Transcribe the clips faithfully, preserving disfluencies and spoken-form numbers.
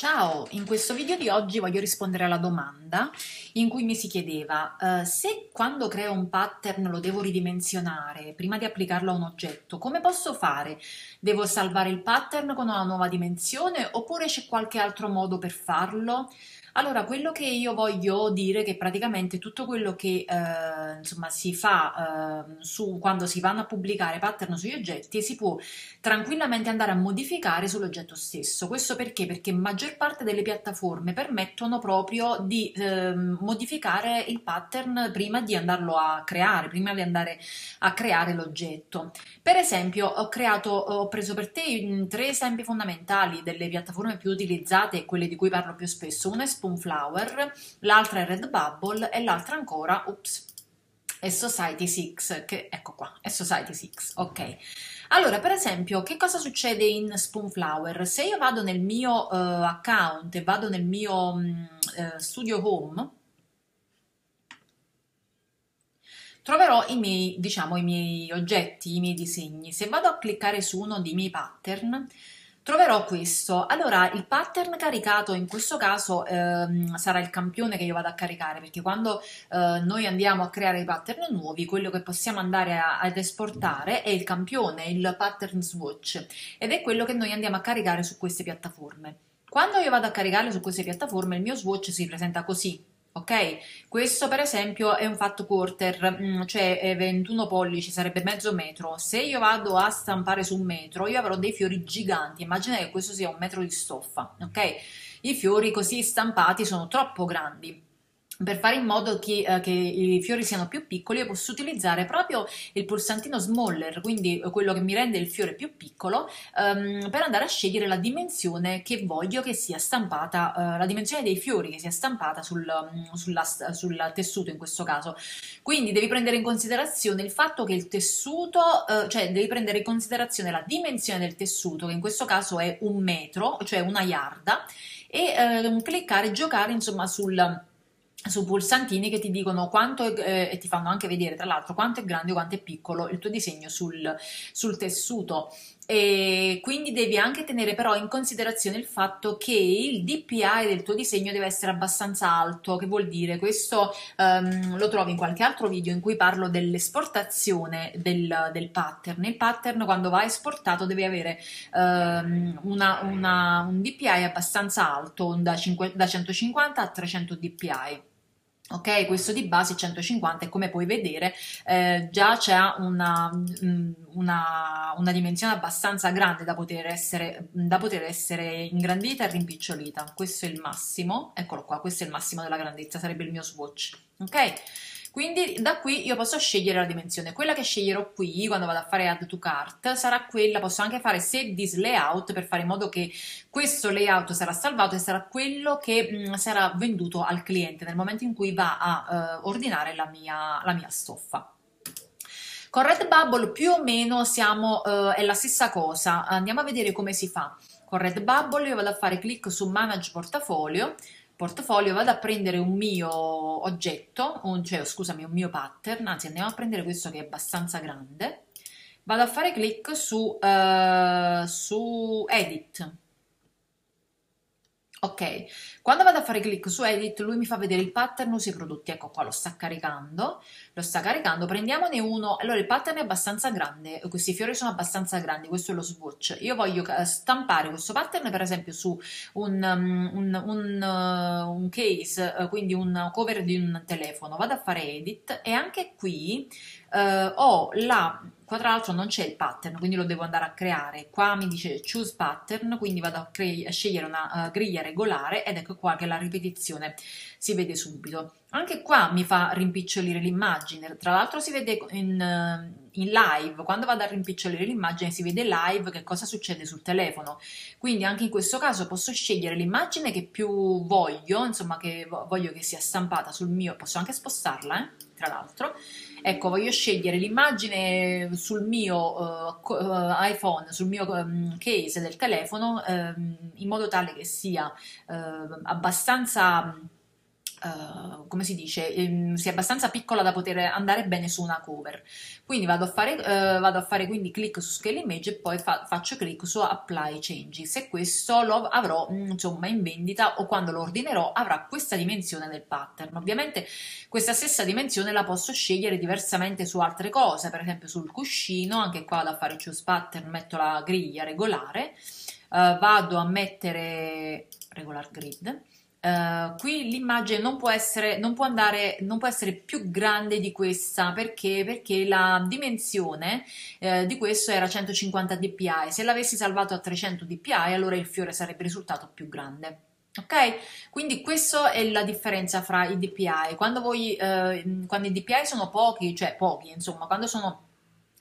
Ciao, in questo video di oggi voglio rispondere alla domanda in cui mi si chiedeva uh, se quando creo un pattern lo devo ridimensionare prima di applicarlo a un oggetto, come posso fare? Devo salvare il pattern con una nuova dimensione oppure c'è qualche altro modo per farlo? Allora, quello che io voglio dire è che praticamente tutto quello che eh, insomma, si fa eh, su, quando si vanno a pubblicare pattern sugli oggetti si può tranquillamente andare a modificare sull'oggetto stesso. Questo perché? Perché maggior parte delle piattaforme permettono proprio di eh, modificare il pattern prima di andarlo a creare, prima di andare a creare l'oggetto. Per esempio, ho, creato, ho preso per te tre esempi fondamentali delle piattaforme più utilizzate e quelle di cui parlo più spesso. Una è Spoonflower, l'altra è Redbubble e l'altra ancora, ups, è Society six, che ecco qua, è Society six, ok. Allora, per esempio, che cosa succede in Spoonflower? Se io vado nel mio uh, account e vado nel mio um, uh, studio home, troverò i miei, diciamo, i miei oggetti, i miei disegni. Se vado a cliccare su uno dei miei pattern, troverò questo. Allora, il pattern caricato in questo caso ehm, sarà il campione che io vado a caricare, perché quando eh, noi andiamo a creare i pattern nuovi, quello che possiamo andare a, ad esportare è il campione, il pattern swatch, ed è quello che noi andiamo a caricare su queste piattaforme. Quando io vado a caricarlo su queste piattaforme, il mio swatch si presenta così. Ok, questo per esempio è un fatto quarter, cioè ventuno pollici, sarebbe mezzo metro. Se io vado a stampare su un metro, io avrò dei fiori giganti. Immaginate che questo sia un metro di stoffa, ok? I fiori così stampati sono troppo grandi. Per fare in modo che, eh, che i fiori siano più piccoli, io posso utilizzare proprio il pulsantino smaller, quindi quello che mi rende il fiore più piccolo, ehm, per andare a scegliere la dimensione che voglio che sia stampata, eh, la dimensione dei fiori che sia stampata sul, sulla, sul tessuto in questo caso. Quindi devi prendere in considerazione il fatto che il tessuto, eh, cioè devi prendere in considerazione la dimensione del tessuto, che in questo caso è un metro, cioè una yarda, e eh, cliccare e giocare insomma sul... su pulsantini che ti dicono quanto eh, e ti fanno anche vedere tra l'altro quanto è grande o quanto è piccolo il tuo disegno sul, sul tessuto. E quindi devi anche tenere però in considerazione il fatto che il D P I del tuo disegno deve essere abbastanza alto, che vuol dire questo um, lo trovi in qualche altro video in cui parlo dell'esportazione del, del pattern. Il pattern quando va esportato deve avere um, una, una, un D P I abbastanza alto, da, da centocinquanta a trecento D P I. Ok, questo di base è centocinquanta e come puoi vedere eh, già c'è una, una, una dimensione abbastanza grande da poter essere, da poter essere ingrandita e rimpicciolita. Questo è il massimo, eccolo qua, questo è il massimo della grandezza, sarebbe il mio swatch, ok? Quindi da qui io posso scegliere la dimensione. Quella che sceglierò qui quando vado a fare add to cart sarà quella, posso anche fare save this layout per fare in modo che questo layout sarà salvato e sarà quello che mh, sarà venduto al cliente nel momento in cui va a uh, ordinare la mia, la mia stoffa. Con Redbubble più o meno siamo, uh, è la stessa cosa, andiamo a vedere come si fa. Con Redbubble io vado a fare clic su Manage Portfolio, portfolio, vado a prendere un mio oggetto, un, cioè scusami, un mio pattern, anzi andiamo a prendere questo che è abbastanza grande, vado a fare clic su, uh, su Edit. Ok, quando vado a fare clic su Edit lui mi fa vedere il pattern usi prodotti, ecco qua lo sta caricando, lo sta caricando, prendiamone uno, allora il pattern è abbastanza grande, questi fiori sono abbastanza grandi, questo è lo swatch, io voglio stampare questo pattern per esempio su un, un, un, un case, quindi un cover di un telefono, vado a fare Edit e anche qui eh, ho la... Qua tra l'altro non c'è il pattern, quindi lo devo andare a creare. Qua mi dice choose pattern, quindi vado a, a scegliere una uh, griglia regolare ed ecco qua che la ripetizione si vede subito. Anche qua mi fa rimpicciolire l'immagine, tra l'altro si vede in, in live, quando vado a rimpicciolire l'immagine si vede live che cosa succede sul telefono, quindi anche in questo caso posso scegliere l'immagine che più voglio, insomma che voglio che sia stampata sul mio, posso anche spostarla eh, tra l'altro, ecco voglio scegliere l'immagine sul mio uh, iPhone, sul mio um, case del telefono, um, in modo tale che sia uh, abbastanza... Uh, come si dice, ehm, sia abbastanza piccola da poter andare bene su una cover. Quindi vado a fare, uh, vado a fare quindi clic su Scale Image e poi fa faccio clic su Apply Changes, e questo lo avrò insomma in vendita, o quando lo ordinerò avrà questa dimensione del pattern. Ovviamente questa stessa dimensione la posso scegliere diversamente su altre cose, per esempio sul cuscino. Anche qua vado a fare Choose Pattern, metto la griglia regolare, uh, vado a mettere Regular Grid. Uh, qui l'immagine non può essere, non può andare, non può essere più grande di questa, perché, perché la dimensione uh, di questo era centocinquanta D P I. Se l'avessi salvato a trecento D P I, allora il fiore sarebbe risultato più grande. Ok? Quindi questa è la differenza fra i D P I. Quando, voi, uh, quando i D P I sono pochi, cioè pochi, insomma, quando sono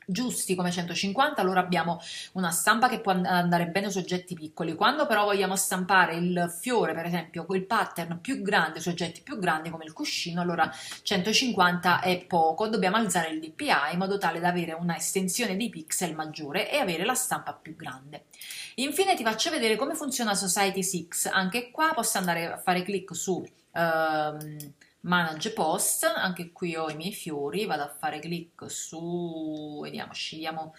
giusti come centocinquanta, allora abbiamo una stampa che può andare bene su oggetti piccoli. Quando però vogliamo stampare il fiore, per esempio, quel pattern più grande su oggetti più grandi come il cuscino, allora centocinquanta è poco, dobbiamo alzare il D P I in modo tale da avere una estensione di pixel maggiore e avere la stampa più grande. Infine ti faccio vedere come funziona Society six. Anche qua posso andare a fare clic su ehm, Manage Post. Anche qui ho i miei fiori, vado a fare clic su, vediamo, scegliamo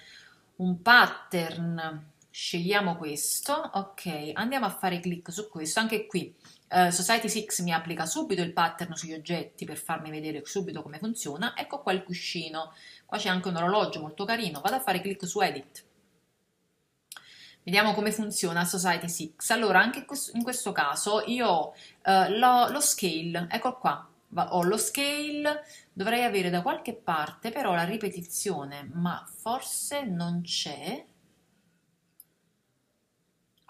un pattern, scegliamo questo, ok, andiamo a fare clic su questo. Anche qui eh, Society six mi applica subito il pattern sugli oggetti per farmi vedere subito come funziona. Ecco qua il cuscino, qua c'è anche un orologio molto carino, vado a fare clic su Edit. Vediamo come funziona Society six. Allora, anche in questo caso io ho eh, lo, lo scale, ecco qua. Ho lo scale, dovrei avere da qualche parte però la ripetizione, ma forse non c'è,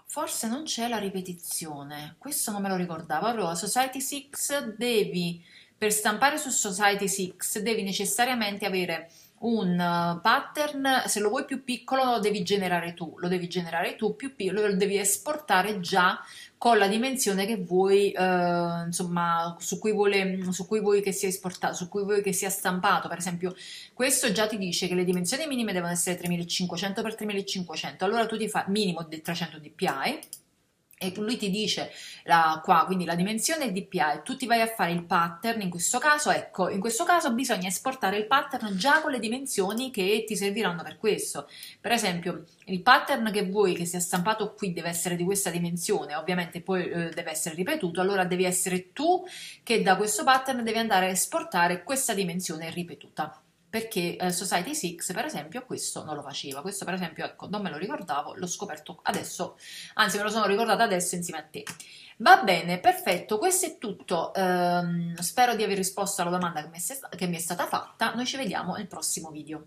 forse non c'è la ripetizione, questo non me lo ricordavo. Allora, Society six devi, per stampare su Society six devi necessariamente avere un pattern, se lo vuoi più piccolo lo devi generare tu, lo devi generare tu, più piccolo, lo devi esportare già con la dimensione che vuoi, eh, insomma, su cui, vuole, su cui vuoi che sia esportato, su cui vuoi che sia stampato. Per esempio, questo già ti dice che le dimensioni minime devono essere tremilacinquecento per tremilacinquecento, allora tu ti fai minimo di trecento D P I. E lui ti dice la, qua, quindi la dimensione D P I, tu ti vai a fare il pattern. In questo caso, ecco, in questo caso bisogna esportare il pattern già con le dimensioni che ti serviranno per questo. Per esempio, il pattern che vuoi che sia stampato qui deve essere di questa dimensione, ovviamente poi eh, deve essere ripetuto, allora devi essere tu che da questo pattern devi andare a esportare questa dimensione ripetuta. Perché eh, Society six per esempio questo non lo faceva, questo per esempio, ecco, non me lo ricordavo, l'ho scoperto adesso, anzi me lo sono ricordata adesso insieme a te. Va bene, perfetto, questo è tutto, ehm, spero di aver risposto alla domanda che mi è, che mi è stata fatta, noi ci vediamo nel prossimo video.